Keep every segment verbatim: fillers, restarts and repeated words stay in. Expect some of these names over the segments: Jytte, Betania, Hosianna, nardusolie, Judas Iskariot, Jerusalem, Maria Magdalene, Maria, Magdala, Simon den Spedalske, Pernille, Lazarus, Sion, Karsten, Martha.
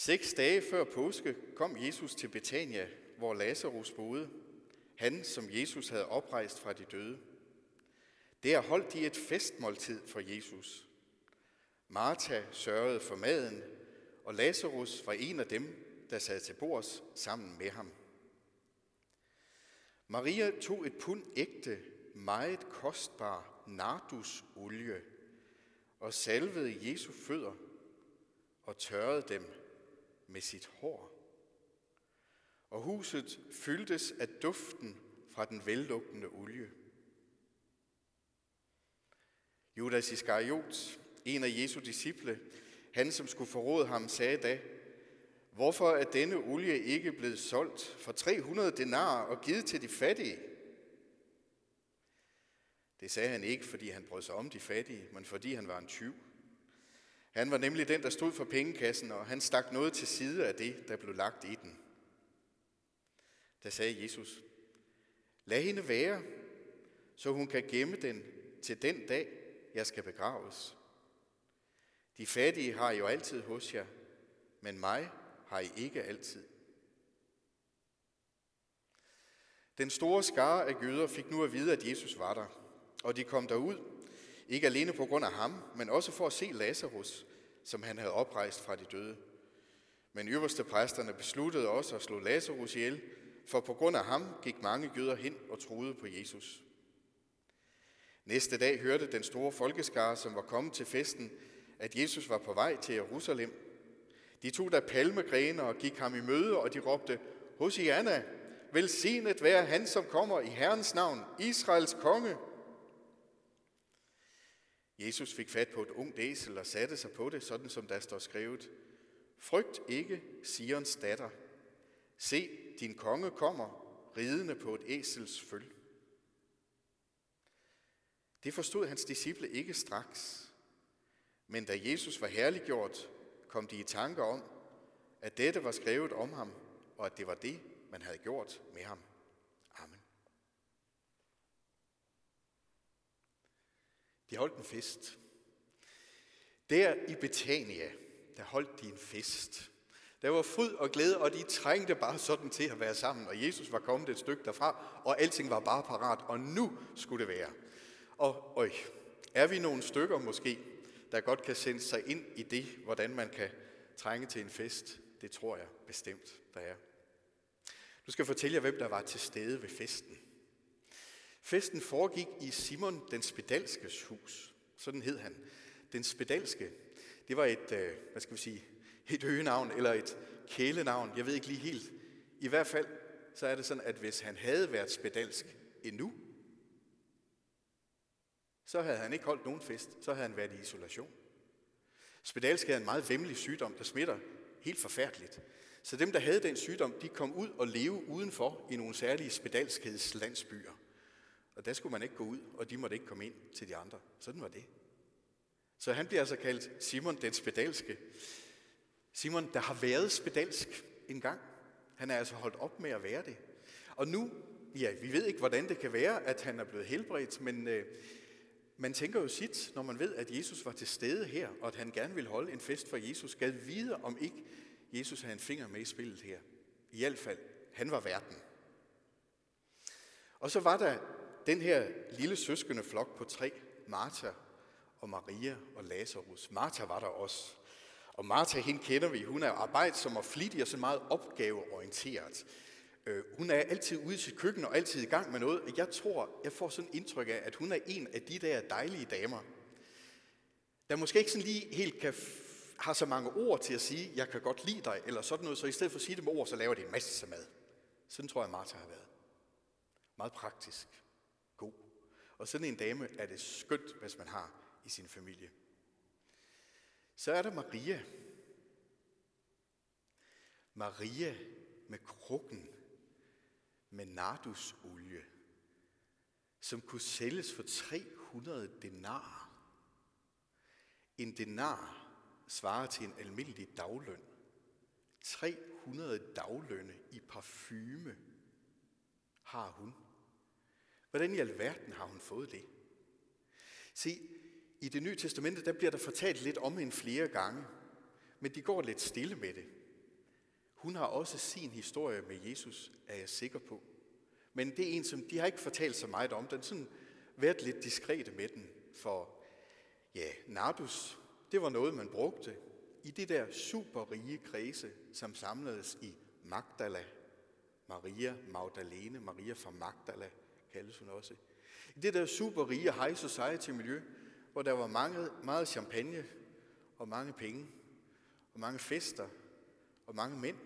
Seks dage før påske kom Jesus til Betania, hvor Lazarus boede, han som Jesus havde oprejst fra de døde. Der holdt de et festmåltid for Jesus. Martha sørgede for maden, og Lazarus var en af dem, der sad til bords sammen med ham. Maria tog et pund ægte, meget kostbar nardusolie og salvede Jesu fødder og tørrede dem med sit hår. Og huset fyldtes af duften fra den vellugtende olie. Judas Iskariot, en af Jesu disciple, han som skulle forråde ham, sagde da: "Hvorfor er denne olie ikke blevet solgt for tre hundrede denarer og givet til de fattige?" Det sagde han ikke, fordi han brød sig om de fattige, men fordi han var en tyv. Han var nemlig den, der stod for pengekassen, og han stak noget til side af det, der blev lagt i den. Da sagde Jesus: "Lad hende være, så hun kan gemme den til den dag, jeg skal begraves. De fattige har I jo altid hos jer, men mig har I ikke altid." Den store skare af jøder fik nu at vide, at Jesus var der, og de kom derud, ikke alene på grund af ham, men også for at se Lazarus, som han havde oprejst fra de døde. Men øverstepræsterne besluttede også at slå Lazarus ihjel, for på grund af ham gik mange jøder hen og troede på Jesus. Næste dag hørte den store folkeskare, som var kommet til festen, at Jesus var på vej til Jerusalem. De tog da palmegrener og gik ham i møde, og de råbte: "Hosianna, velsignet være han, som kommer i Herrens navn, Israels konge!" Jesus fik fat på et ungt æsel og satte sig på det, sådan som der står skrevet: "Frygt ikke, Sions datter. Se, din konge kommer, ridende på et æsels føl." Det forstod hans disciple ikke straks. Men da Jesus var herliggjort, kom de i tanker om, at dette var skrevet om ham, og at det var det, man havde gjort med ham. Amen. De holdt en fest. Der i Betania, der holdt de en fest. Der var fryd og glæde, og de trængte bare sådan til at være sammen. Og Jesus var kommet et stykke derfra, og alting var bare parat, og nu skulle det være. Og øj, er vi nogle stykker måske, der godt kan sende sig ind i det, hvordan man kan trænge til en fest? Det tror jeg bestemt, der er. Nu skal jeg fortælle jer, hvem der var til stede ved festen. Festen foregik i Simon den Spedalskes hus. Sådan hed han. Den Spedalske, det var et, hvad skal vi sige, et øgenavn eller et kælenavn. Jeg ved ikke lige helt. I hvert fald så er det sådan, at hvis han havde været spedalsk endnu, så havde han ikke holdt nogen fest, så havde han været i isolation. Spedalske er en meget væmmelig sygdom, der smitter helt forfærdeligt. Så dem, der havde den sygdom, de kom ud og leve udenfor i nogle særlige spedalskhedslandsbyer. Og der skulle man ikke gå ud, og de måtte ikke komme ind til de andre. Sådan var det. Så han bliver altså kaldt Simon den Spedalske. Simon, der har været spedalsk en gang. Han er altså holdt op med at være det. Og nu, ja, vi ved ikke, hvordan det kan være, at han er blevet helbredt, men øh, man tænker jo sit, når man ved, at Jesus var til stede her, og at han gerne ville holde en fest for Jesus, gad vide, om ikke Jesus havde en finger med i spillet her. I hvert fald, han var værten. Og så var der den her lille søskende flok på tre, Martha og Maria og Lazarus. Martha var der også. Og Martha, hende kender vi. Hun er arbejdsom og flittig og så meget opgaveorienteret. Hun er altid ude i sit køkken og altid i gang med noget. Jeg tror, jeg får sådan et indtryk af, at hun er en af de der dejlige damer, der måske ikke sådan lige helt kan f- har så mange ord til at sige, jeg kan godt lide dig, eller sådan noget. Så i stedet for at sige det med ord, så laver det en masse mad. Sådan tror jeg, Martha har været. Meget praktisk. God. Og sådan en dame er det skønt, hvis man har i sin familie. Så er der Maria. Maria med krukken med nardusolie, som kunne sælges for tre hundrede denarer. En denar svarer til en almindelig dagløn. tre hundrede daglønne i parfume har hun. Hvordan i alverden har hun fået det? Se, i Det Nye Testamente, der bliver der fortalt lidt om hende flere gange, men de går lidt stille med det. Hun har også sin historie med Jesus, er jeg sikker på. Men det er en, som de har ikke fortalt så meget om. Den sådan været lidt diskrete med den. For ja, nardus, det var noget, man brugte i det der superrige kredse, som samledes i Magdala. Maria Magdalene, Maria fra Magdala kaldes hun også. I det der superrige high society miljø, hvor der var mange, meget champagne og mange penge og mange fester og mange mænd.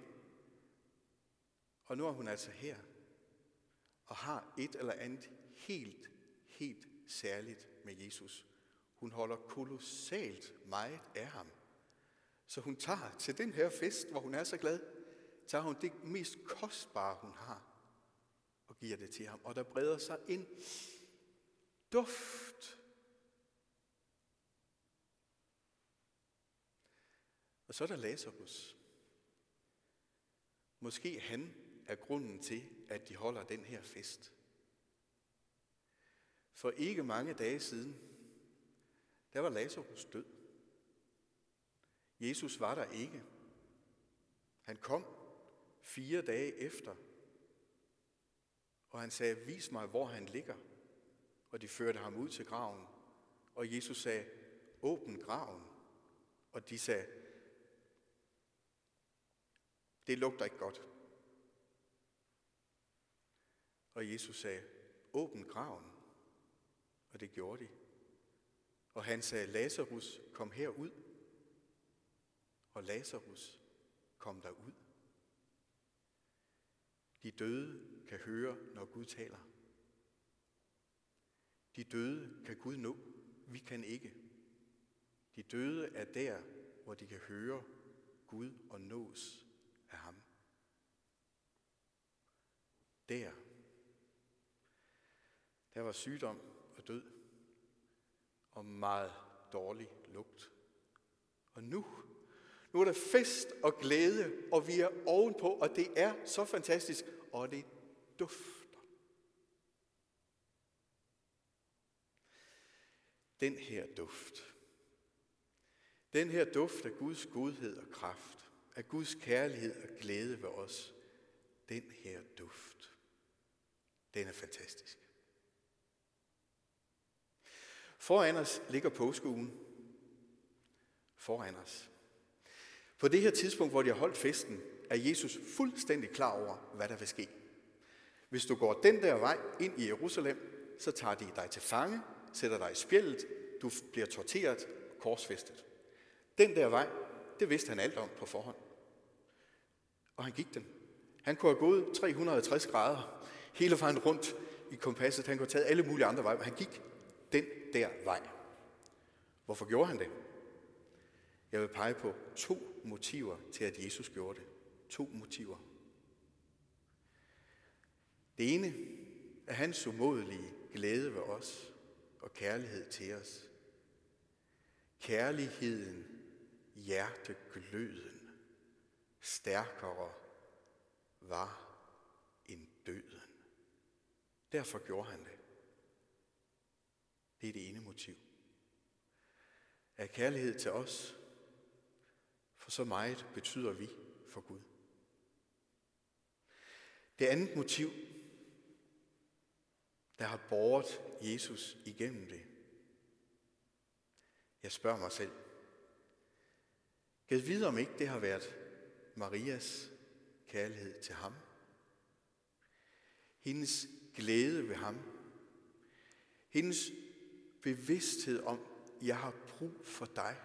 Og nu er hun altså her og har et eller andet helt, helt særligt med Jesus. Hun holder kolossalt meget af ham. Så hun tager til den her fest, hvor hun er så glad, tager hun det mest kostbare, hun har, og giver det til ham. Og der breder sig en duft. Og så er der Lazarus. Måske han er grunden til, at de holder den her fest. For ikke mange dage siden, der var Lazarus død. Jesus var der ikke. Han kom fire dage efter, og han sagde, vis mig, hvor han ligger. Og de førte ham ud til graven, og Jesus sagde, åbn graven. Og de sagde, det lugter ikke godt. Og Jesus sagde, åbn graven. Og det gjorde de. Og han sagde, Lazarus, kom herud. Og Lazarus kom derud. De døde kan høre, når Gud taler. De døde kan Gud nå. Vi kan ikke. De døde er der, hvor de kan høre Gud og nås af ham. Der. Der var sygdom og død. Og meget dårlig lugt. Og nu, nu er der fest og glæde, og vi er ovenpå, og det er så fantastisk, og det dufter. Den her duft. Den her duft af Guds godhed og kraft, af Guds kærlighed og glæde ved os. Den her duft. Den er fantastisk. Foran os ligger påskeugen. Foran os. På det her tidspunkt, hvor de har holdt festen, er Jesus fuldstændig klar over, hvad der vil ske. Hvis du går den der vej ind i Jerusalem, så tager de dig til fange, sætter dig i spjældet, du bliver torteret og korsfæstet. Den der vej, det vidste han alt om på forhånd. Og han gik den. Han kunne have gået tre hundrede og tres grader hele vejen rundt i kompasset. Han kunne have taget alle mulige andre veje, men han gik den der vej. Hvorfor gjorde han det? Jeg vil pege på to motiver til, at Jesus gjorde det. To motiver. Det ene er hans umådelige glæde ved os og kærlighed til os. Kærligheden, hjertegløden, stærkere var end døden. Derfor gjorde han det. Det er det ene motiv. Af kærlighed til os, for så meget betyder vi for Gud. Det andet motiv, der har båret Jesus igennem det. Jeg spørger mig selv. Gad vide, om ikke det har været Marias kærlighed til ham. Hendes glæde ved ham. Hendes bevidsthed om, jeg har brug for dig.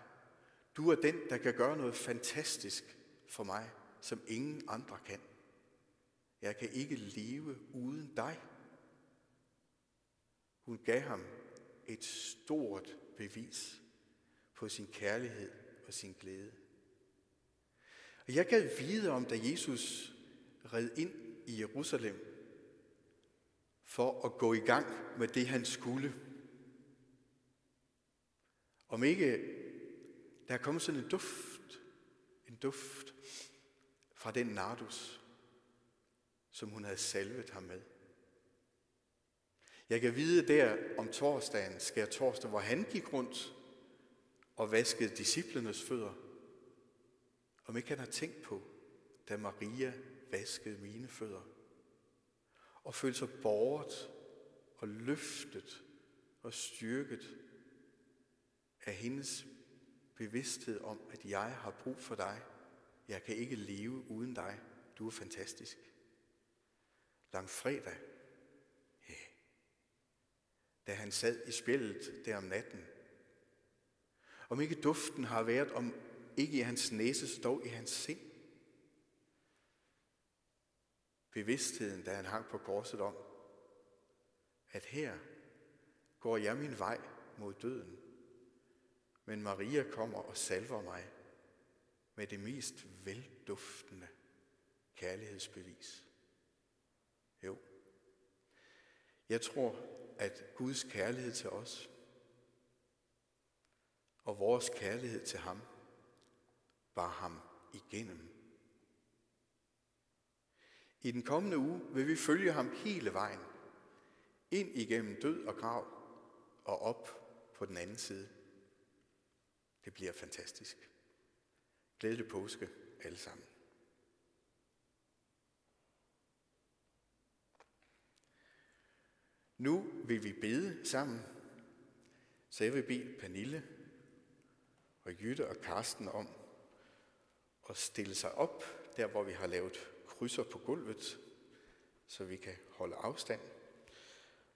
Du er den, der kan gøre noget fantastisk for mig, som ingen andre kan. Jeg kan ikke leve uden dig. Hun gav ham et stort bevis på sin kærlighed og sin glæde. Og jeg kan vide om, da Jesus red ind i Jerusalem for at gå i gang med det, han skulle. Om ikke der er kommet sådan en duft, en duft fra den nardus, som hun havde salvet ham med. Jeg kan vide der om torsdagen, skær torsdag, hvor han gik rundt og vaskede disciplenes fødder. Om ikke han har tænkt på, da Maria vaskede mine fødder, og følte sig båret og løftet og styrket af hendes bevidsthed om, at jeg har brug for dig. Jeg kan ikke leve uden dig. Du er fantastisk. Langfredag, ja. Da han sad i spjældet der om natten. Om ikke duften har været, om ikke i hans næse, så dog i hans sind. Bevidstheden, da han hang på korset om, at her går jeg min vej mod døden. Men Maria kommer og salver mig med det mest velduftende kærlighedsbevis. Jo, jeg tror, at Guds kærlighed til os og vores kærlighed til ham bar ham igennem. I den kommende uge vil vi følge ham hele vejen ind igennem død og grav og op på den anden side. Det bliver fantastisk. Glædelig påske alle sammen. Nu vil vi bede sammen, så jeg vil bede Pernille og Jytte og Karsten om at stille sig op, der hvor vi har lavet krydser på gulvet, så vi kan holde afstand.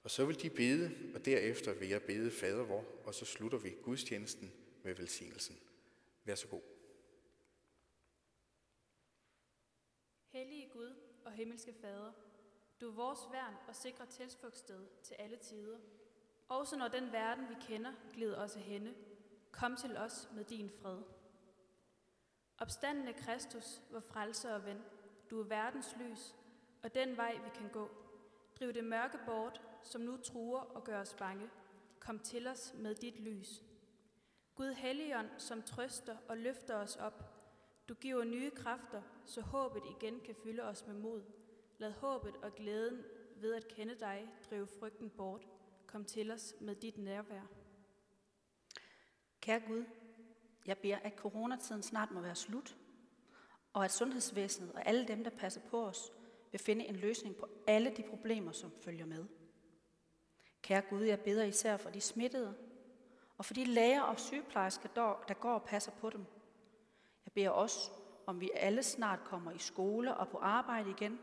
Og så vil de bede, og derefter vil jeg bede Fader vor, og så slutter vi gudstjenesten med velsignelsen. Vær så god. Hellige Gud og himmelske Fader, du er vores værn og sikre tilflugtssted til alle tider. Også når den verden, vi kender, glider os af hænde, kom til os med din fred. Opstandende Kristus, vor frelser og ven, du er verdens lys, og den vej, vi kan gå. Driv det mørke bort, som nu truer og gør os bange. Kom til os med dit lys. Gud Helligånd, som trøster og løfter os op. Du giver nye kræfter, så håbet igen kan fylde os med mod. Lad håbet og glæden ved at kende dig drive frygten bort. Kom til os med dit nærvær. Kære Gud, jeg beder, at coronatiden snart må være slut, og at sundhedsvæsenet og alle dem, der passer på os, vil finde en løsning på alle de problemer, som følger med. Kære Gud, jeg beder især for de smittede, og for de læger og sygeplejersker, der går og passer på dem. Jeg beder også, om vi alle snart kommer i skole og på arbejde igen,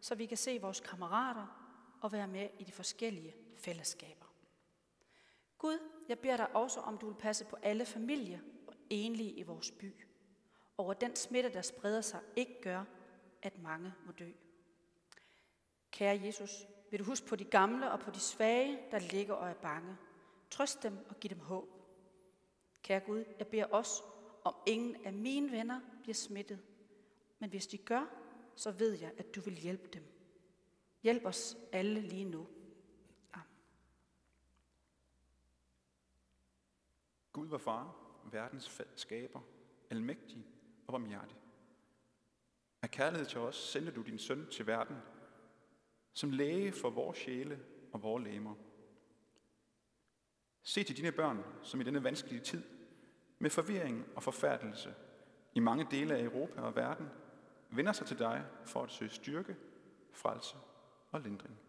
så vi kan se vores kammerater og være med i de forskellige fællesskaber. Gud, jeg beder dig også, om du vil passe på alle familier og enlige i vores by, og at den smitte, der spreder sig, ikke gør, at mange må dø. Kære Jesus, vil du huske på de gamle og på de svage, der ligger og er bange. Trøst dem og giv dem håb. Kære Gud, jeg beder også, om ingen af mine venner bliver smittet, men hvis de gør, så ved jeg, at du vil hjælpe dem. Hjælp os alle lige nu. Amen. Gud vor Far, verdens skaber, almægtig og barmhjertig. Af kærlighed til os sendte du din søn til verden, som læge for vores sjæle og vores legemer. Se til dine børn, som i denne vanskelige tid, med forvirring og forfærdelse i mange dele af Europa og verden, vender sig til dig for at søge styrke, frelse og lindring.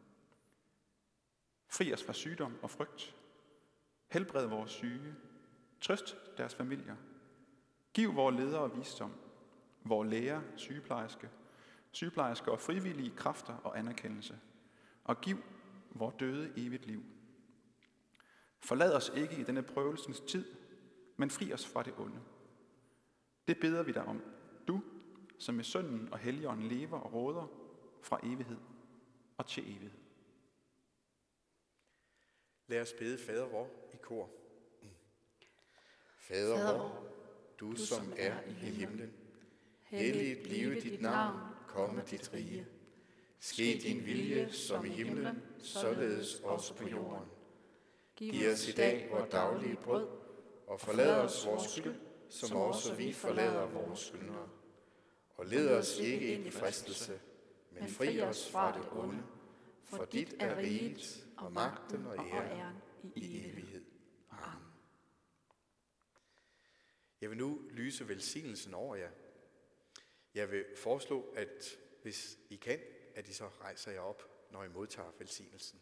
Fri os fra sygdom og frygt. Helbred vores syge. Trøst deres familier. Giv vores ledere visdom, vores læger, sygeplejerske, sygeplejersker og frivillige kræfter og anerkendelse. Og giv vores døde evigt liv. Forlad os ikke i denne prøvelsens tid, men fri os fra det onde. Det beder vi dig om, du, som med sønnen og helligånden lever og råder fra evighed og til evighed. Lad os bede Fader vor i kor. Fader, Fader vor, du, du som, som er i himlen, helliget blive dit navn, komme dit rige. Ske din vilje som i himlen, således også på jorden. Giv os i dag vores daglige brød, og forlad os vores skyld, som også vi forlader vores skyldnere. Og led os ikke ind i fristelse, men fri os fra det onde, for dit er riget, og magten og æren i evighed. Amen. Jeg vil nu lyse velsignelsen over jer. Jeg vil foreslå, at hvis I kan, at I så rejser jer op, når I modtager velsignelsen.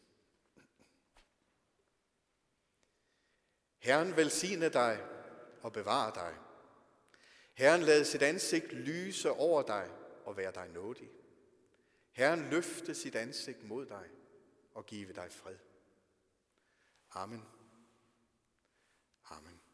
Herren velsigne dig og bevare dig. Herren lad sit ansigt lyse over dig og være dig nådig. Herren løfte sit ansigt mod dig og give dig fred. Amen. Amen.